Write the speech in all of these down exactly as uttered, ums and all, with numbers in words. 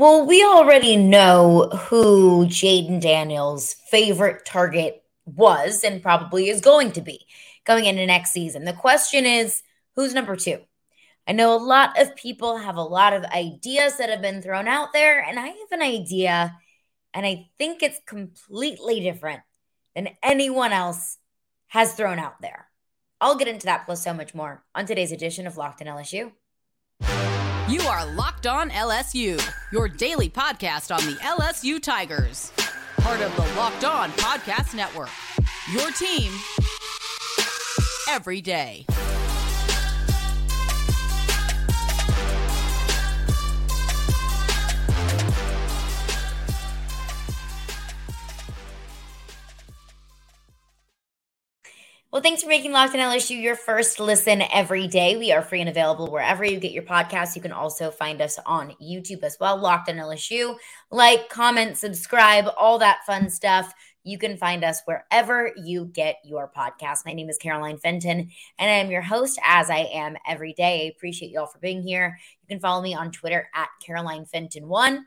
Well, we already know who Jayden Daniels' favorite target was and probably is going to be going into next season. The question is, who's number two? I know a lot of people have a lot of ideas that have been thrown out there, and I have an idea, and I think it's completely different than anyone else has thrown out there. I'll get into that plus so much more on today's edition of Locked On L S U. You are Locked On L S U, your daily podcast on the L S U Tigers. Part of the Locked On Podcast Network, your team every day. Well, thanks for making Locked On L S U your first listen every day. We are free and available wherever you get your podcasts. You can also find us on YouTube as well, Locked On L S U. Like, comment, subscribe, all that fun stuff. You can find us wherever you get your podcast. My name is Caroline Fenton, and I am your host, as I am every day. I appreciate you all for being here. You can follow me on Twitter at Caroline Fenton one.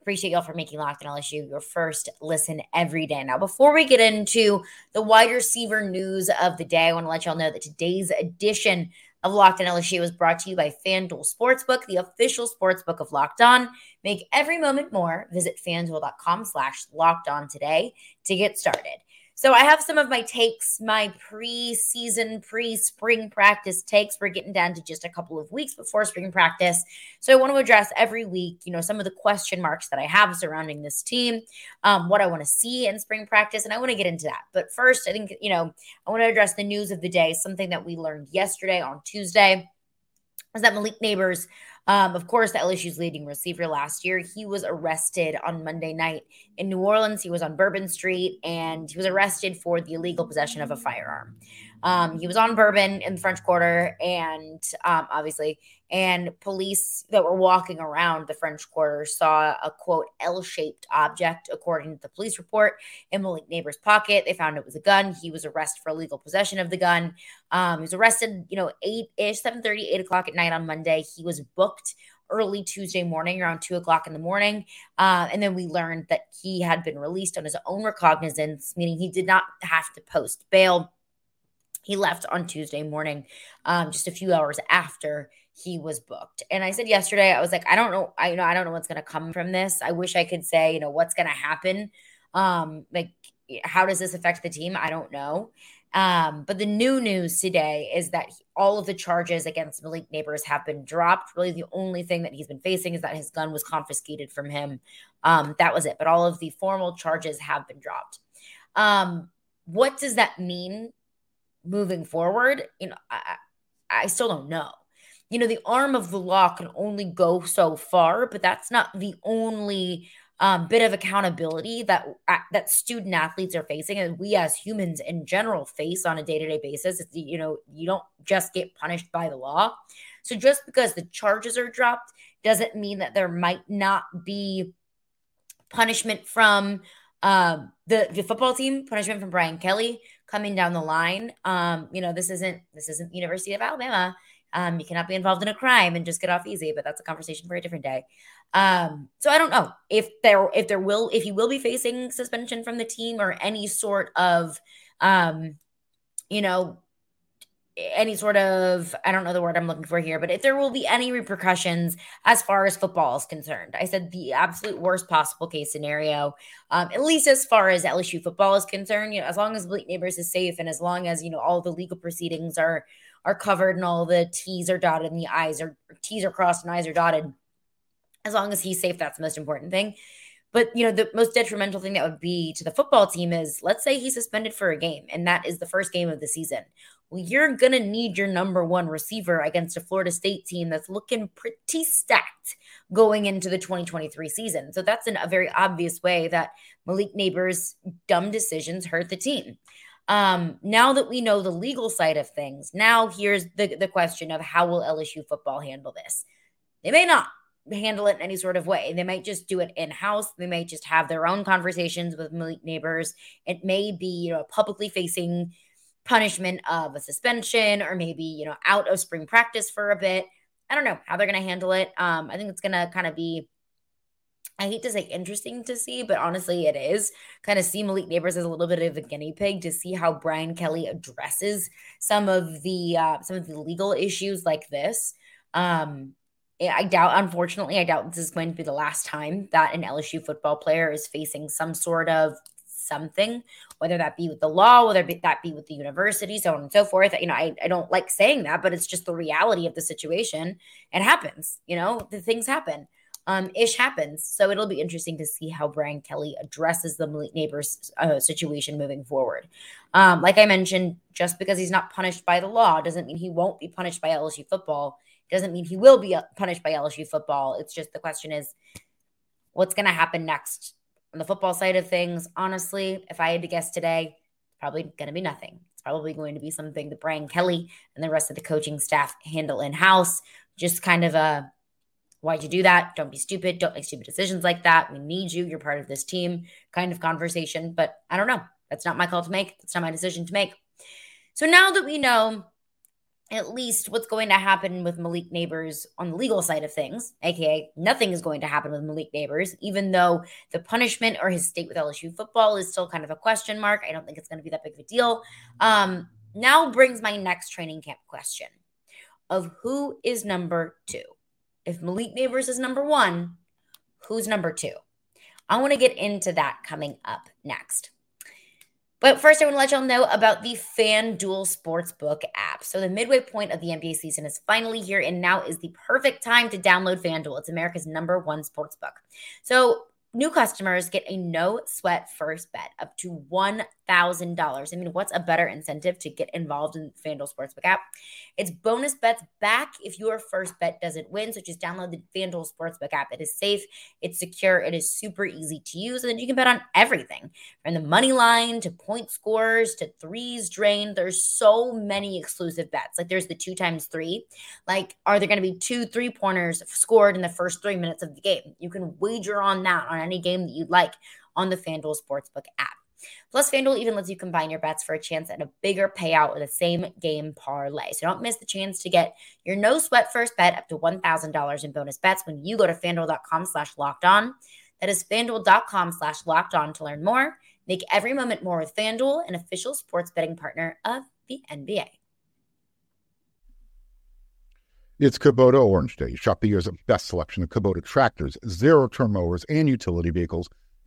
Appreciate y'all for making Locked On L S U your first listen every day. Now, before we get into the wide receiver news of the day, I want to let y'all know that today's edition of Locked On L S U is brought to you by FanDuel Sportsbook, the official sportsbook of Locked On. Make every moment more. Visit FanDuel.com slash Locked On today to get started. So I have some of my takes, my pre-season, pre-spring practice takes. We're getting down to just a couple of weeks before spring practice. So I want to address every week, you know, some of the question marks that I have surrounding this team, um, what I want to see in spring practice, and I want to get into that. But first, I think, you know, I want to address the news of the day, something that we learned yesterday on Tuesday, is that Malik Nabers, Um, of course, the L S U's leading receiver last year, he was arrested on Monday night in New Orleans. He was on Bourbon Street, and he was arrested for the illegal possession of a firearm. Um, he was on Bourbon in the French Quarter, and um, obviously, and police that were walking around the French Quarter saw a, quote, L-shaped object, according to the police report, in Malik Nabers' pocket. They found it was a gun. He was arrested for illegal possession of the gun. Um, he was arrested, you know, eight-ish, seven thirty, eight o'clock at night on Monday. He was booked early Tuesday morning, around two o'clock in the morning. Uh, and then we learned that he had been released on his own recognizance, meaning he did not have to post bail. He left on Tuesday morning, um, just a few hours after he was booked. And I said yesterday, I was like, I don't know, I you know, I don't know what's going to come from this. I wish I could say, you know, what's going to happen. Um, like, how does this affect the team? I don't know. Um, but the new news today is that he, all of the charges against Malik Nabers have been dropped. Really, the only thing that he's been facing is that his gun was confiscated from him. Um, that was it. But all of the formal charges have been dropped. Um, what does that mean moving forward? You know, I, I still don't know. You know, the arm of the law can only go so far, but that's not the only Um, bit of accountability that uh, that student athletes are facing, and we as humans in general face on a day-to-day basis. It's, you know, you don't just get punished by the law. So just because the charges are dropped doesn't mean that there might not be punishment from uh, the, the football team, punishment from Brian Kelly coming down the line. Um, you know, this isn't this isn't University of Alabama. Um, you cannot be involved in a crime and just get off easy, but that's a conversation for a different day. Um, so I don't know if there, if there will, if he will be facing suspension from the team or any sort of, um, you know, any sort of, I don't know the word I'm looking for here, but if there will be any repercussions as far as football is concerned. I said the absolute worst possible case scenario, um, at least as far as L S U football is concerned, you know, as long as Malik Nabers is safe and as long as, you know, all the legal proceedings are, are covered and all the T's are dotted and the I's are, T's are crossed and I's are dotted. As long as he's safe, that's the most important thing. But, you know, the most detrimental thing that would be to the football team is, let's say he's suspended for a game, and that is the first game of the season. Well, you're going to need your number one receiver against a Florida State team that's looking pretty stacked going into the twenty twenty-three season. So that's an, a very obvious way that Malik Nabers' dumb decisions hurt the team. Um, now that we know the legal side of things, now here's the, the question of how will L S U football handle this? They may not handle it in any sort of way. They might just do it in-house. They might just have their own conversations with Malik Nabers. It may be, you know, publicly facing punishment of a suspension, or maybe, you know, out of spring practice for a bit. I don't know how they're going to handle it. Um, I think it's going to kind of be, I hate to say interesting to see, but honestly it is, kind of see Malik Nabers as a little bit of a guinea pig to see how Brian Kelly addresses some of the, uh, some of the legal issues like this. Um, I doubt, unfortunately, I doubt this is going to be the last time that an L S U football player is facing some sort of something, whether that be with the law, whether that be with the university, so on and so forth. You know, I, I don't like saying that, but it's just the reality of the situation. It happens, you know, the things happen. Um, ish happens. So it'll be interesting to see how Brian Kelly addresses the Malik Nabers uh, situation moving forward. Um, like I mentioned, just because he's not punished by the law doesn't mean he won't be punished by L S U football. Doesn't mean he will be punished by L S U football. It's just the question is, what's going to happen next on the football side of things? Honestly, if I had to guess today, it's probably going to be nothing. It's probably going to be something that Brian Kelly and the rest of the coaching staff handle in-house. Just kind of a, why'd you do that? Don't be stupid. Don't make stupid decisions like that. We need you. You're part of this team kind of conversation. But I don't know. That's not my call to make. That's not my decision to make. So now that we know at least what's going to happen with Malik Nabers on the legal side of things, aka nothing is going to happen with Malik Nabers, even though the punishment or his state with L S U football is still kind of a question mark. I don't think it's going to be that big of a deal. Um, now brings my next training camp question of who is number two. If Malik Nabers is number one, who's number two? I want to get into that coming up next. But first, I want to let y'all know about the FanDuel Sportsbook app. So the midway point of the N B A season is finally here, and now is the perfect time to download FanDuel. It's America's number one sportsbook. So new customers get a no-sweat first bet up to one thousand dollars. I mean, what's a better incentive to get involved in the FanDuel Sportsbook app? It's bonus bets back if your first bet doesn't win. So just download the FanDuel Sportsbook app. It is safe. It's secure. It is super easy to use. And then you can bet on everything, from the money line to point scores to threes drained. There's so many exclusive bets. Like, there's the two times three. Like, are there going to be two three-pointers scored in the first three minutes of the game? You can wager on that on any game that you'd like on the FanDuel Sportsbook app. Plus, FanDuel even lets you combine your bets for a chance at a bigger payout with a same-game parlay. So don't miss the chance to get your no-sweat first bet up to one thousand dollars in bonus bets when you go to FanDuel.com slash locked on. That is FanDuel.com slash locked on to learn more. Make every moment more with FanDuel, an official sports betting partner of the N B A. It's Kubota Orange Day. Shop the year's best selection of Kubota tractors, zero-turn mowers, and utility vehicles,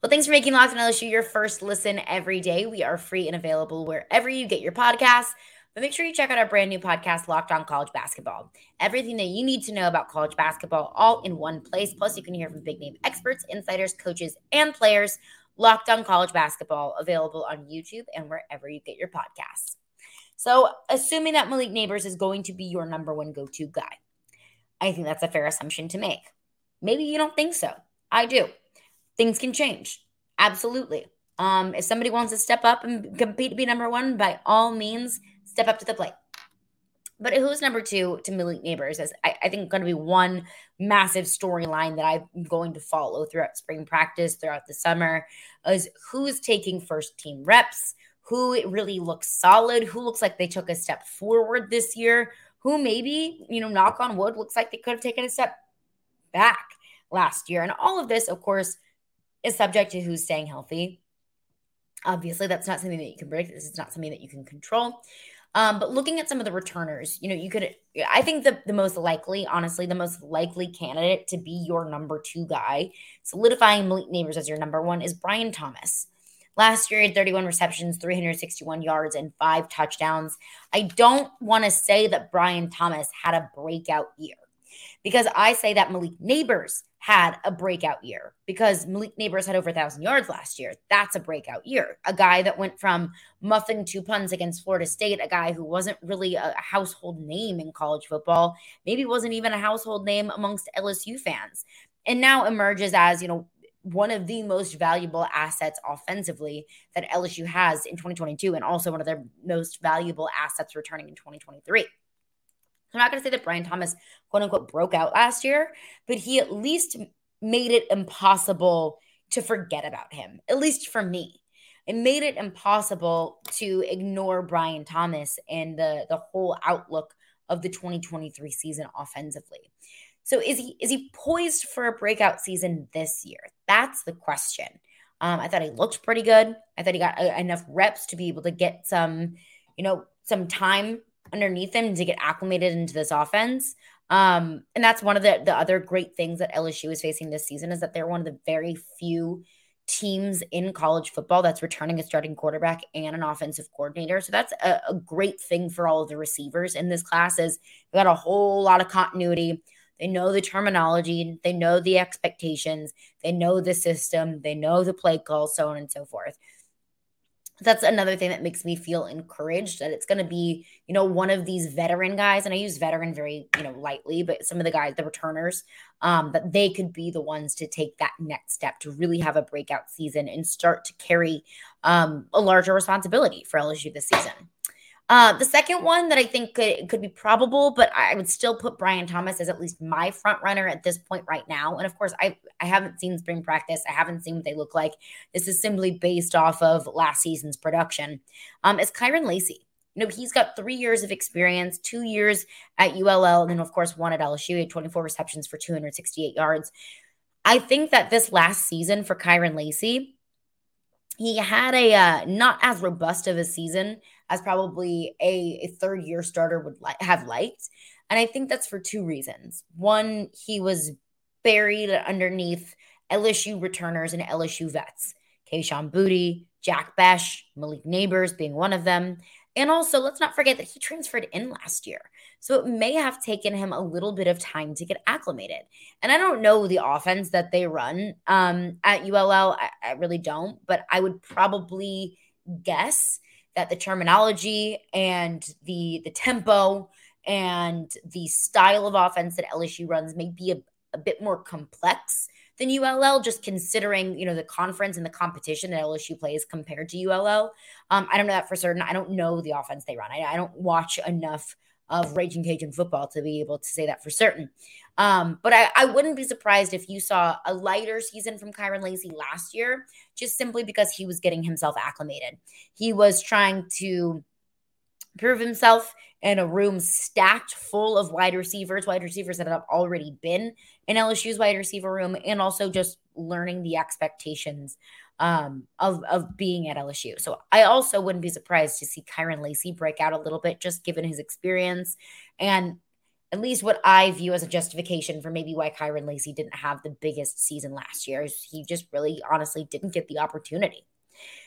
Well, thanks for making Locked On L S U your first listen every day. We are free and available wherever you get your podcasts. But make sure you check out our brand new podcast, Locked On College Basketball. Everything that you need to know about college basketball, all in one place. Plus, you can hear from big-name experts, insiders, coaches, and players. Locked On College Basketball, available on YouTube and wherever you get your podcasts. So, assuming that Malik Nabers is going to be your number one go-to guy, I think that's a fair assumption to make. Maybe you don't think so. I do. Things can change. Absolutely. Um, if somebody wants to step up and compete to be number one, by all means, step up to the plate. But who's number two to Malik Nabers is, I, I think, going to be one massive storyline that I'm going to follow throughout spring practice, throughout the summer, is who's taking first team reps, who really looks solid, who looks like they took a step forward this year, who maybe, you know, knock on wood, looks like they could have taken a step back last year. And all of this, of course, is subject to who's staying healthy, Obviously, that's not something that you can predict. This is not something that you can control. Um, but looking at some of the returners, you know, you could, I think the, the most likely, honestly, the most likely candidate to be your number two guy, solidifying Malik Nabers as your number one, is Brian Thomas. Last year, he had thirty-one receptions, three hundred sixty-one yards, and five touchdowns. I don't want to say that Brian Thomas had a breakout year, because I say that Malik Nabers had a breakout year, because Malik Nabers had over one thousand yards last year. That's a breakout year. A guy that went from muffing two punts against Florida State, a guy who wasn't really a household name in college football, maybe wasn't even a household name amongst L S U fans, and now emerges as, you know, one of the most valuable assets offensively that L S U has in twenty twenty-two, and also one of their most valuable assets returning in twenty twenty-three. I'm not going to say that Brian Thomas, quote unquote, broke out last year, but he at least made it impossible to forget about him, at least for me. It made it impossible to ignore Brian Thomas and the, the whole outlook of the twenty twenty-three season offensively. So is he is he poised for a breakout season this year? That's the question. Um, I thought he looked pretty good. I thought he got a, enough reps to be able to get some, you know, some time underneath him to get acclimated into this offense. Um, and that's one of the, the other great things that L S U is facing this season, is that they're one of the very few teams in college football that's returning a starting quarterback and an offensive coordinator. So that's a, a great thing for all of the receivers in this class, is we've got a whole lot of continuity. They know the terminology. They know the expectations. They know the system. They know the play call, so on and so forth. That's another thing that makes me feel encouraged, that it's going to be, you know, one of these veteran guys, and I use veteran very, you know, lightly, but some of the guys, the returners, um, that they could be the ones to take that next step to really have a breakout season and start to carry um, a larger responsibility for L S U this season. Uh, the second one that I think could, could be probable, but I would still put Brian Thomas as at least my front runner at this point right now. And of course, I I haven't seen spring practice. I haven't seen what they look like. This is simply based off of last season's production. Um, is Kyren Lacy. You know, he's got three years of experience, two years at U L L, and then of course one at L S U. He had twenty-four receptions for two hundred sixty-eight yards. I think that this last season for Kyren Lacy, he had a uh, not as robust of a season as probably a, a third-year starter would li- have liked. And I think that's for two reasons. One, he was buried underneath L S U returners and L S U vets. Kayshon Boutte, Jack Besh, Malik Nabers being one of them. And also, let's not forget that he transferred in last year. So it may have taken him a little bit of time to get acclimated. And I don't know the offense that they run um, at U L L. I, I really don't. But I would probably guess that the terminology and the, the tempo and the style of offense that L S U runs may be a, a bit more complex than U L L, just considering, you know, the conference and the competition that L S U plays compared to U L L. Um, I don't know that for certain. I don't know the offense they run. I, I don't watch enough of Raging Cajun football to be able to say that for certain. Um, but I, I wouldn't be surprised if you saw a lighter season from Kyren Lacy last year, just simply because he was getting himself acclimated. He was trying to prove himself in a room stacked full of wide receivers, wide receivers that have already been in L S U's wide receiver room, and also just learning the expectations um, of, of being at L S U. So I also wouldn't be surprised to see Kyren Lacy break out a little bit, just given his experience and at least what I view as a justification for maybe why Kyren Lacy didn't have the biggest season last year. He just really honestly didn't get the opportunity.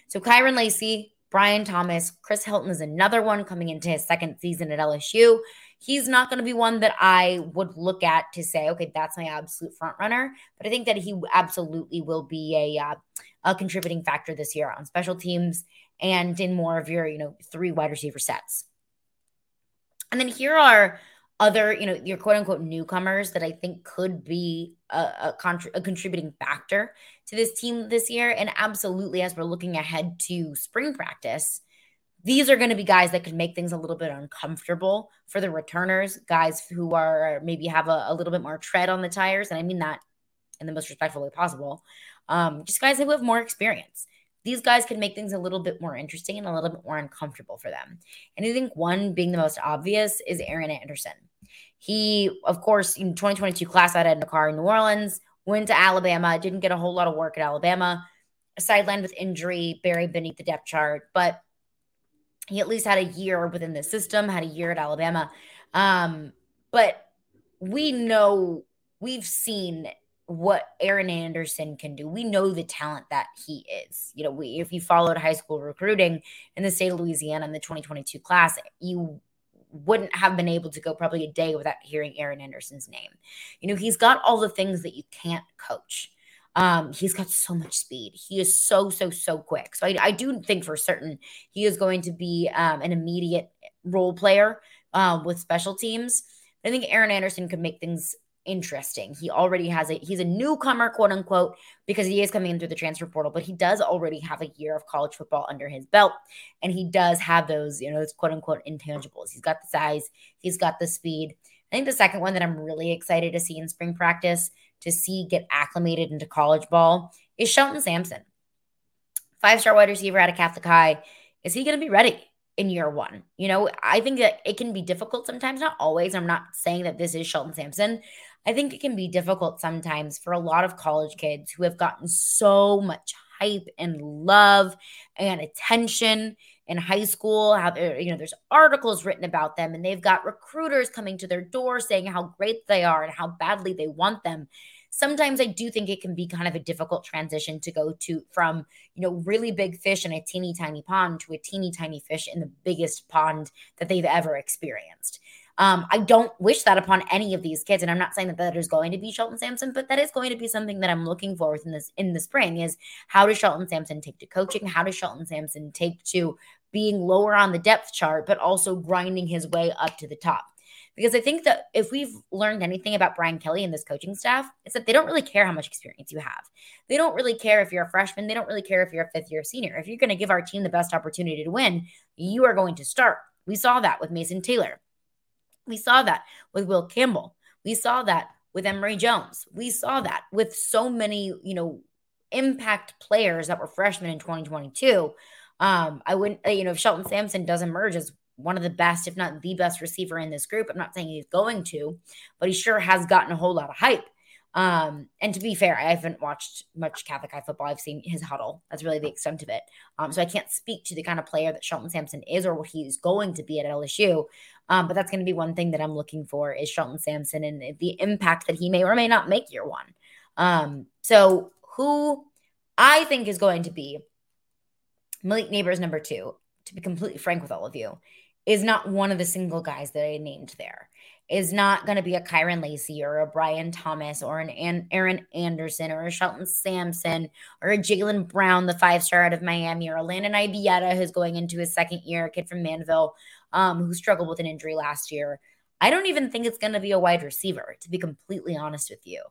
So Kyren Lacy, Brian Thomas, Chris Hilton is another one coming into his second season at L S U. He's not going to be one that I would look at to say, okay, that's my absolute front runner. But I think that he absolutely will be a, uh, a contributing factor this year on special teams and in more of your, you know, three wide receiver sets. And then here are other, you know, your quote unquote newcomers that I think could be a, a, contr- a contributing factor to this team this year. And absolutely, as we're looking ahead to spring practice, these are going to be guys that could make things a little bit uncomfortable for the returners, guys who are maybe have a, a little bit more tread on the tires. And I mean that in the most respectful way possible. Um, just guys who have more experience. These guys could make things a little bit more interesting and a little bit more uncomfortable for them. And I think one being the most obvious is Aaron Anderson. He, of course, in twenty twenty-two class out at Dakar in New Orleans, went to Alabama, didn't get a whole lot of work at Alabama, sidelined with injury, buried beneath the depth chart, but he at least had a year within the system, had a year at Alabama. Um, but we know, we've seen what Aaron Anderson can do. We know the talent that he is. You know, we, if you followed high school recruiting in the state of Louisiana in the twenty twenty-two class, you wouldn't have been able to go probably a day without hearing Aaron Anderson's name. You know, he's got all the things that you can't coach. Um, he's got so much speed. He is so, so, so quick. So I, I do think for certain he is going to be um, an immediate role player uh, with special teams. I think Aaron Anderson could make things interesting. He already has a, he's a newcomer, quote unquote, because he is coming in through the transfer portal, but he does already have a year of college football under his belt. And he does have those, you know, those quote unquote intangibles. He's got the size, he's got the speed. I think the second one that I'm really excited to see in spring practice, to see get acclimated into college ball, is Shelton Sampson. Five-star wide receiver out of Catholic High. Is he going to be ready in year one? You know, I think that it can be difficult sometimes, not always. I'm not saying that this is Shelton Sampson. I think it can be difficult sometimes for a lot of college kids who have gotten so much hype and love and attention in high school. How, you know, there's articles written about them, and they've got recruiters coming to their door saying how great they are and how badly they want them. Sometimes I do think it can be kind of a difficult transition to go to from, you know, really big fish in a teeny tiny pond to a teeny tiny fish in the biggest pond that they've ever experienced. Um, I don't wish that upon any of these kids, and I'm not saying that that is going to be Shelton Sampson, but that is going to be something that I'm looking for within this in the spring is how does Shelton Sampson take to coaching? How does Shelton Sampson take to being lower on the depth chart, but also grinding his way up to the top? Because I think that if we've learned anything about Brian Kelly and this coaching staff, it's that they don't really care how much experience you have. They don't really care if you're a freshman. They don't really care if you're a fifth-year senior. If you're going to give our team the best opportunity to win, you are going to start. We saw that with Mason Taylor. We saw that with Will Campbell. We saw that with Emory Jones. We saw that with so many, you know, impact players that were freshmen in twenty twenty-two. Um, I wouldn't, you know, if Shelton Sampson does emerge as one of the best, if not the best receiver in this group, I'm not saying he's going to, but he sure has gotten a whole lot of hype. Um, and to be fair, I haven't watched much Catholic High football. I've seen his huddle. That's really the extent of it. Um, so I can't speak to the kind of player that Shelton Sampson is or what he's going to be at L S U. Um, but that's going to be one thing that I'm looking for is Shelton Sampson and the impact that he may or may not make year one. Um, so who I think is going to be Malik Nabers number two, to be completely frank with all of you, is not one of the single guys that I named there. Is not going to be a Kyren Lacy or a Brian Thomas or an Aaron Anderson or a Shelton Sampson or a Jalen Brown, the five-star out of Miami, or a Landon Ibieta, who's going into his second year, a kid from Manville um, who struggled with an injury last year. I don't even think it's going to be a wide receiver, to be completely honest with you.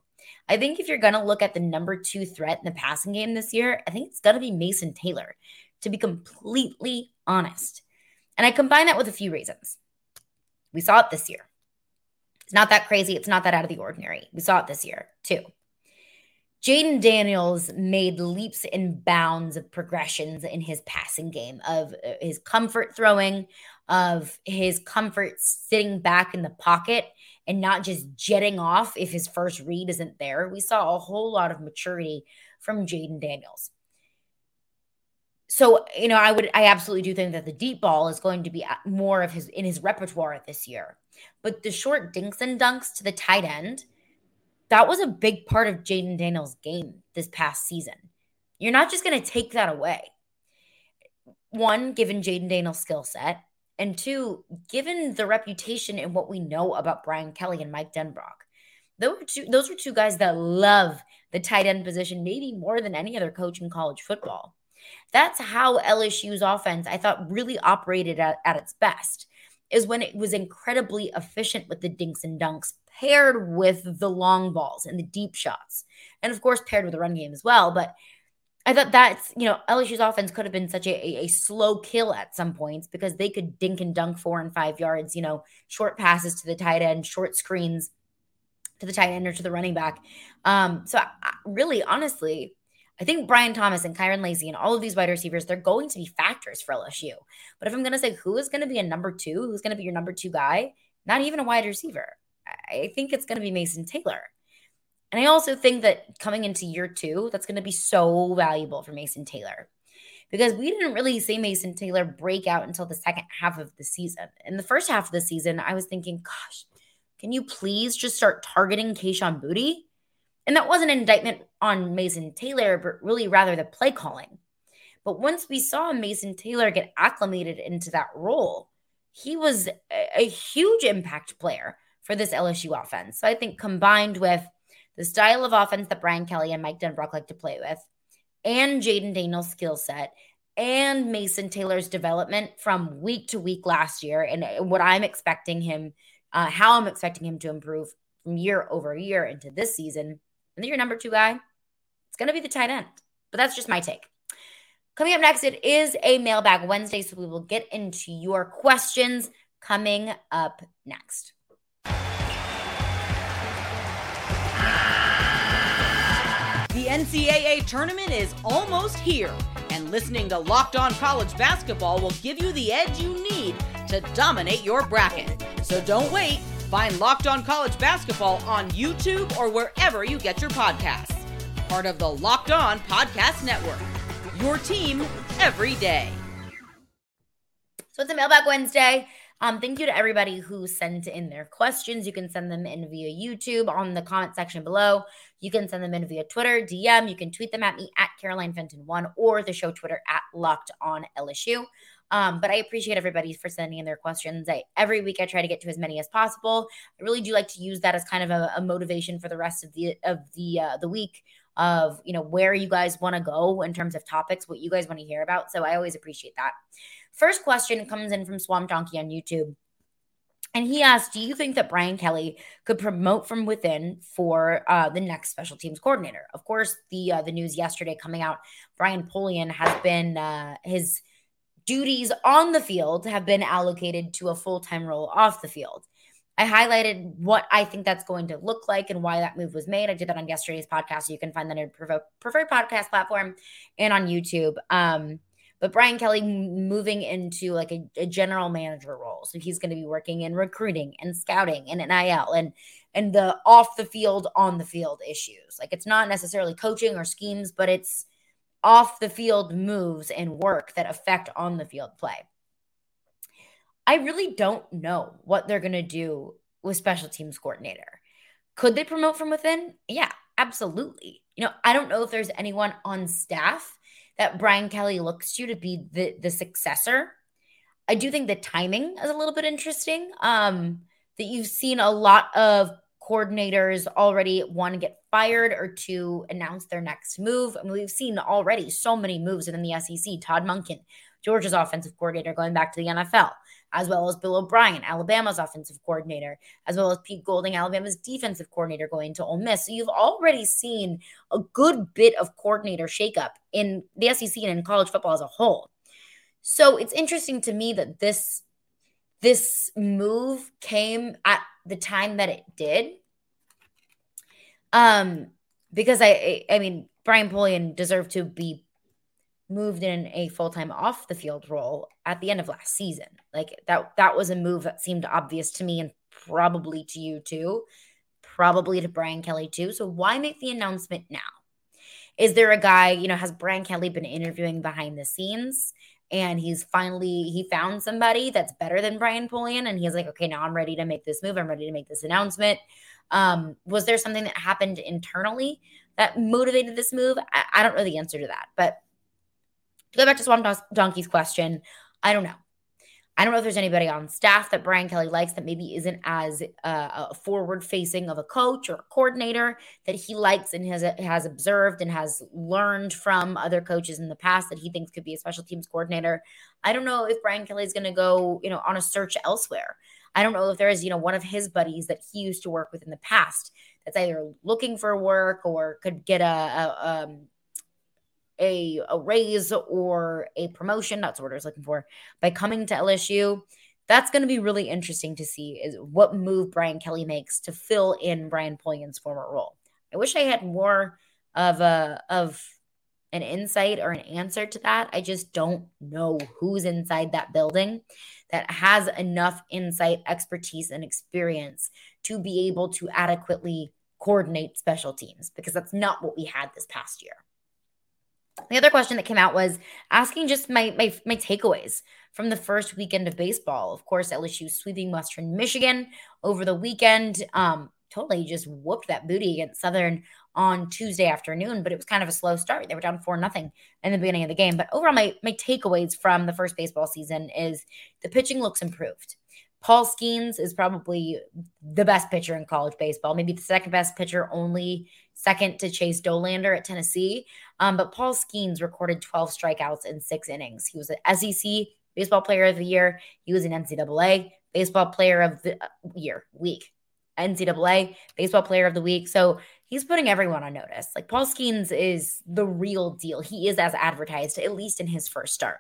I think if you're going to look at the number two threat in the passing game this year, I think it's going to be Mason Taylor, to be completely honest. And I combine that with a few reasons. We saw it this year. It's not that crazy. It's not that out of the ordinary. We saw it this year, too. Jayden Daniels made leaps and bounds of progressions in his passing game, of his comfort throwing, of his comfort sitting back in the pocket and not just jetting off if his first read isn't there. We saw a whole lot of maturity from Jayden Daniels. So, you know, I would, I absolutely do think that the deep ball is going to be more of his, in his repertoire this year. But the short dinks and dunks to the tight end, that was a big part of Jayden Daniels' game this past season. You're not just going to take that away. One, given Jayden Daniels' skill set. And two, given the reputation and what we know about Brian Kelly and Mike Denbrock. Those were two, those were two guys that love the tight end position, maybe more than any other coach in college football. That's how L S U's offense, I thought, really operated at, at its best, is when it was incredibly efficient with the dinks and dunks paired with the long balls and the deep shots. And, of course, paired with the run game as well. But I thought that's, you know, L S U's offense could have been such a, a, a slow kill at some points because they could dink and dunk four and five yards, you know, short passes to the tight end, short screens to the tight end or to the running back. Um, so, I, really, honestly, I think Brian Thomas and Kyren Lacy and all of these wide receivers, they're going to be factors for L S U. But if I'm going to say who is going to be a number two, who's going to be your number two guy, not even a wide receiver, I think it's going to be Mason Taylor. And I also think that coming into year two, that's going to be so valuable for Mason Taylor, because we didn't really see Mason Taylor break out until the second half of the season. In the first half of the season, I was thinking, gosh, can you please just start targeting Kayshon Boutte? And that wasn't an indictment on Mason Taylor, but really rather the play calling. But once we saw Mason Taylor get acclimated into that role, he was a huge impact player for this L S U offense. So I think combined with the style of offense that Brian Kelly and Mike Denbrock like to play with, and Jayden Daniels' skill set, and Mason Taylor's development from week to week last year, and what I'm expecting him, uh, how I'm expecting him to improve from year over year into this season, and then your number two guy, it's going to be the tight end. But that's just my take. Coming up next, it is a Mailbag Wednesday, so we will get into your questions coming up next. The N C double A tournament is almost here, and listening to Locked On College Basketball will give you the edge you need to dominate your bracket. So don't wait. Find Locked On College Basketball on YouTube or wherever you get your podcasts. Part of the Locked On Podcast Network, your team every day. So it's a Mailbag Wednesday. Um, thank you to everybody who sent in their questions. You can send them in via YouTube on the comment section below. You can send them in via Twitter, D M. You can tweet them at me at Caroline Fenton one or the show Twitter at Locked On L S U. Um, but I appreciate everybody for sending in their questions. I, every week I try to get to as many as possible. I really do like to use that as kind of a, a motivation for the rest of the of the uh, the week of, you know, where you guys want to go in terms of topics, what you guys want to hear about. So I always appreciate that. First question comes in from Swamp Donkey on YouTube. And he asked, do you think that Brian Kelly could promote from within for uh, the next special teams coordinator? Of course, the uh, the news yesterday coming out, Brian Polian has been uh, his duties on the field have been allocated to a full-time role off the field. I highlighted what I think that's going to look like and why that move was made. I did that on yesterday's podcast, so you can find that in your preferred podcast platform and on YouTube. Um, but Brian Kelly moving into like a, a general manager role. So he's going to be working in recruiting and scouting and N I L and, and the off the field, on the field issues. Like, it's not necessarily coaching or schemes, but it's off the field moves and work that affect on the field play. I really don't know what they're going to do with special teams coordinator. Could they promote from within? Yeah, absolutely. You know, I don't know if there's anyone on staff that Brian Kelly looks to to be the, the successor. I do think the timing is a little bit interesting, um, that you've seen a lot of coordinators already, one, get fired, or two, announce their next move. I mean, we've seen already so many moves within the S E C. Todd Monken, Georgia's offensive coordinator, going back to the N F L, as well as Bill O'Brien, Alabama's offensive coordinator, as well as Pete Golding, Alabama's defensive coordinator, going to Ole Miss. So you've already seen a good bit of coordinator shakeup in the S E C and in college football as a whole. So it's interesting to me that this, this move came at the time that it did. Um, because I, I, I mean, Brian Polian deserved to be moved in a full-time off-the-field role at the end of last season. Like, that that was a move that seemed obvious to me, and probably to you too, probably to Brian Kelly too. So why make the announcement now? Is there a guy, you know, has Brian Kelly been interviewing behind the scenes, and he's finally, he found somebody that's better than Brian Polian, and he's like, okay, now I'm ready to make this move. I'm ready to make this announcement. Um, was there something that happened internally that motivated this move? I, I don't know the answer to that, but to go back to Swamp Donkey's question, I don't know. I don't know if there's anybody on staff that Brian Kelly likes that maybe isn't as uh, forward-facing of a coach or a coordinator that he likes and has has observed and has learned from other coaches in the past that he thinks could be a special teams coordinator. I don't know if Brian Kelly's going to go, you know, on a search elsewhere. I don't know if there is, you know, one of his buddies that he used to work with in the past that's either looking for work or could get a, a um, A, a raise or a promotion, that's what I was looking for, by coming to L S U. That's going to be really interesting to see is what move Brian Kelly makes to fill in Brian Polian's former role. I wish I had more of a of an insight or an answer to that. I just don't know who's inside that building that has enough insight, expertise, and experience to be able to adequately coordinate special teams, because that's not what we had this past year. The other question that came out was asking just my, my my takeaways from the first weekend of baseball. Of course, L S U sweeping Western Michigan over the weekend. Um, totally just whooped that booty against Southern on Tuesday afternoon, but it was kind of a slow start. They were down four nothing in the beginning of the game. But overall, my, my takeaways from the first baseball season is the pitching looks improved. Paul Skeens is probably the best pitcher in college baseball, maybe the second best pitcher, only second to Chase Dolander at Tennessee. Um, but Paul Skeens recorded twelve strikeouts in six innings. He was an S E C Baseball Player of the Year. He was an N C double A Baseball Player of the Year week. N C double A Baseball Player of the Week. So he's putting everyone on notice. Like, Paul Skeens is the real deal. He is as advertised, at least in his first start.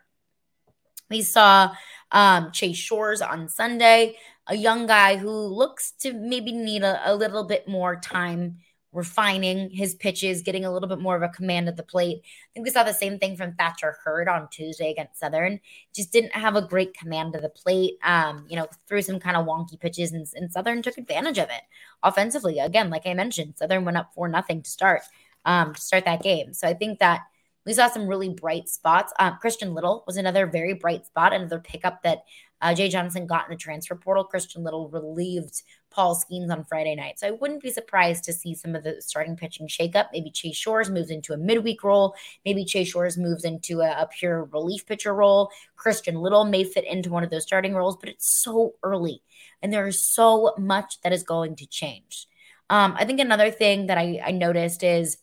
We saw um, Chase Shores on Sunday, a young guy who looks to maybe need a, a little bit more time refining his pitches, getting a little bit more of a command at the plate. I think we saw the same thing from Thatcher Hurd on Tuesday against Southern. Just didn't have a great command of the plate, um, you know, threw some kind of wonky pitches, and, and Southern took advantage of it offensively. Again, like I mentioned, Southern went up four nothing to start, um, to start that game. So I think that we saw some really bright spots. Um, Christian Little was another very bright spot, another pickup that uh, Jay Johnson got in the transfer portal. Christian Little relieved Paul Skeens on Friday night. So I wouldn't be surprised to see some of the starting pitching shakeup. Maybe Chase Shores moves into a midweek role. Maybe Chase Shores moves into a, a pure relief pitcher role. Christian Little may fit into one of those starting roles, but it's so early, and there is so much that is going to change. Um, I think another thing that I, I noticed is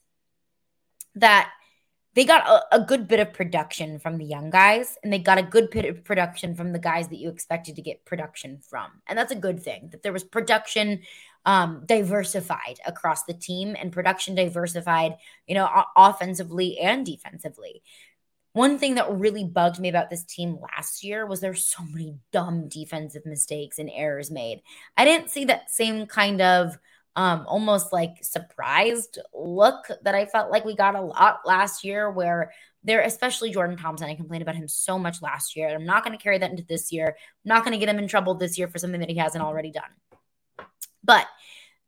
that they got a, a good bit of production from the young guys, and they got a good bit of production from the guys that you expected to get production from. And that's a good thing, that there was production um, diversified across the team, and production diversified, you know, offensively and defensively. One thing that really bugged me about this team last year was there's so many dumb defensive mistakes and errors made. I didn't see that same kind of Um, almost like surprised look that I felt like we got a lot last year, where there, especially Jordan Thompson, I complained about him so much last year. And I'm not going to carry that into this year. I'm not going to get him in trouble this year for something that he hasn't already done. But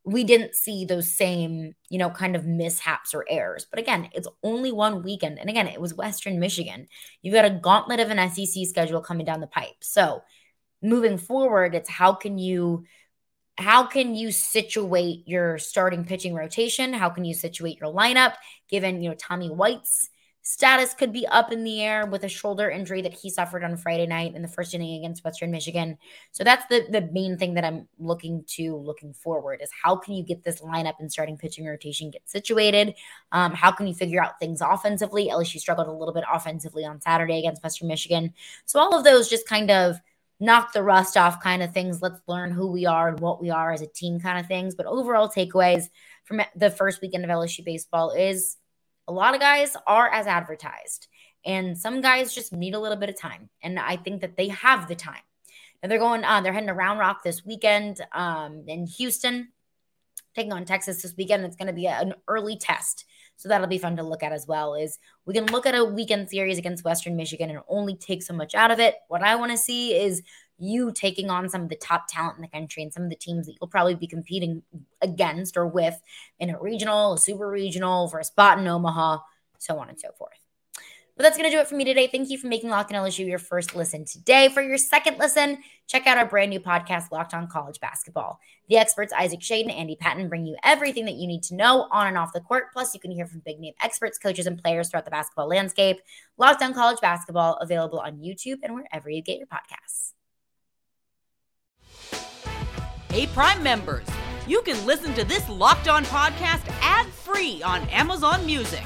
we didn't see those same, you know, kind of mishaps or errors. But again, it's only one weekend. And again, it was Western Michigan. You've got a gauntlet of an S E C schedule coming down the pipe. So moving forward, it's how can you How can you situate your starting pitching rotation? How can you situate your lineup? Given, you know, Tommy White's status could be up in the air with a shoulder injury that he suffered on Friday night in the first inning against Western Michigan. So that's the, the main thing that I'm looking to looking forward is how can you get this lineup and starting pitching rotation get situated? Um, how can you figure out things offensively? L S U struggled a little bit offensively on Saturday against Western Michigan. So all of those just kind of knock the rust off kind of things. Let's learn who we are and what we are as a team kind of things. But overall takeaways from the first weekend of L S U baseball is a lot of guys are as advertised, and some guys just need a little bit of time. And I think that they have the time. And they're going on, uh, they're heading to Round Rock this weekend um, in Houston, taking on Texas this weekend. It's going to be a, an early test. So that'll be fun to look at as well, is we can look at a weekend series against Western Michigan and only take so much out of it. What I want to see is you taking on some of the top talent in the country and some of the teams that you'll probably be competing against or with in a regional, a super regional, for a spot in Omaha, so on and so forth. But that's going to do it for me today. Thank you for making Locked On L S U your first listen today. For your second listen, check out our brand new podcast, Locked On College Basketball. The experts Isaac Shade and Andy Patton bring you everything that you need to know on and off the court. Plus, you can hear from big-name experts, coaches, and players throughout the basketball landscape. Locked On College Basketball, available on YouTube and wherever you get your podcasts. Hey, Prime members, you can listen to this Locked On podcast ad-free on Amazon Music.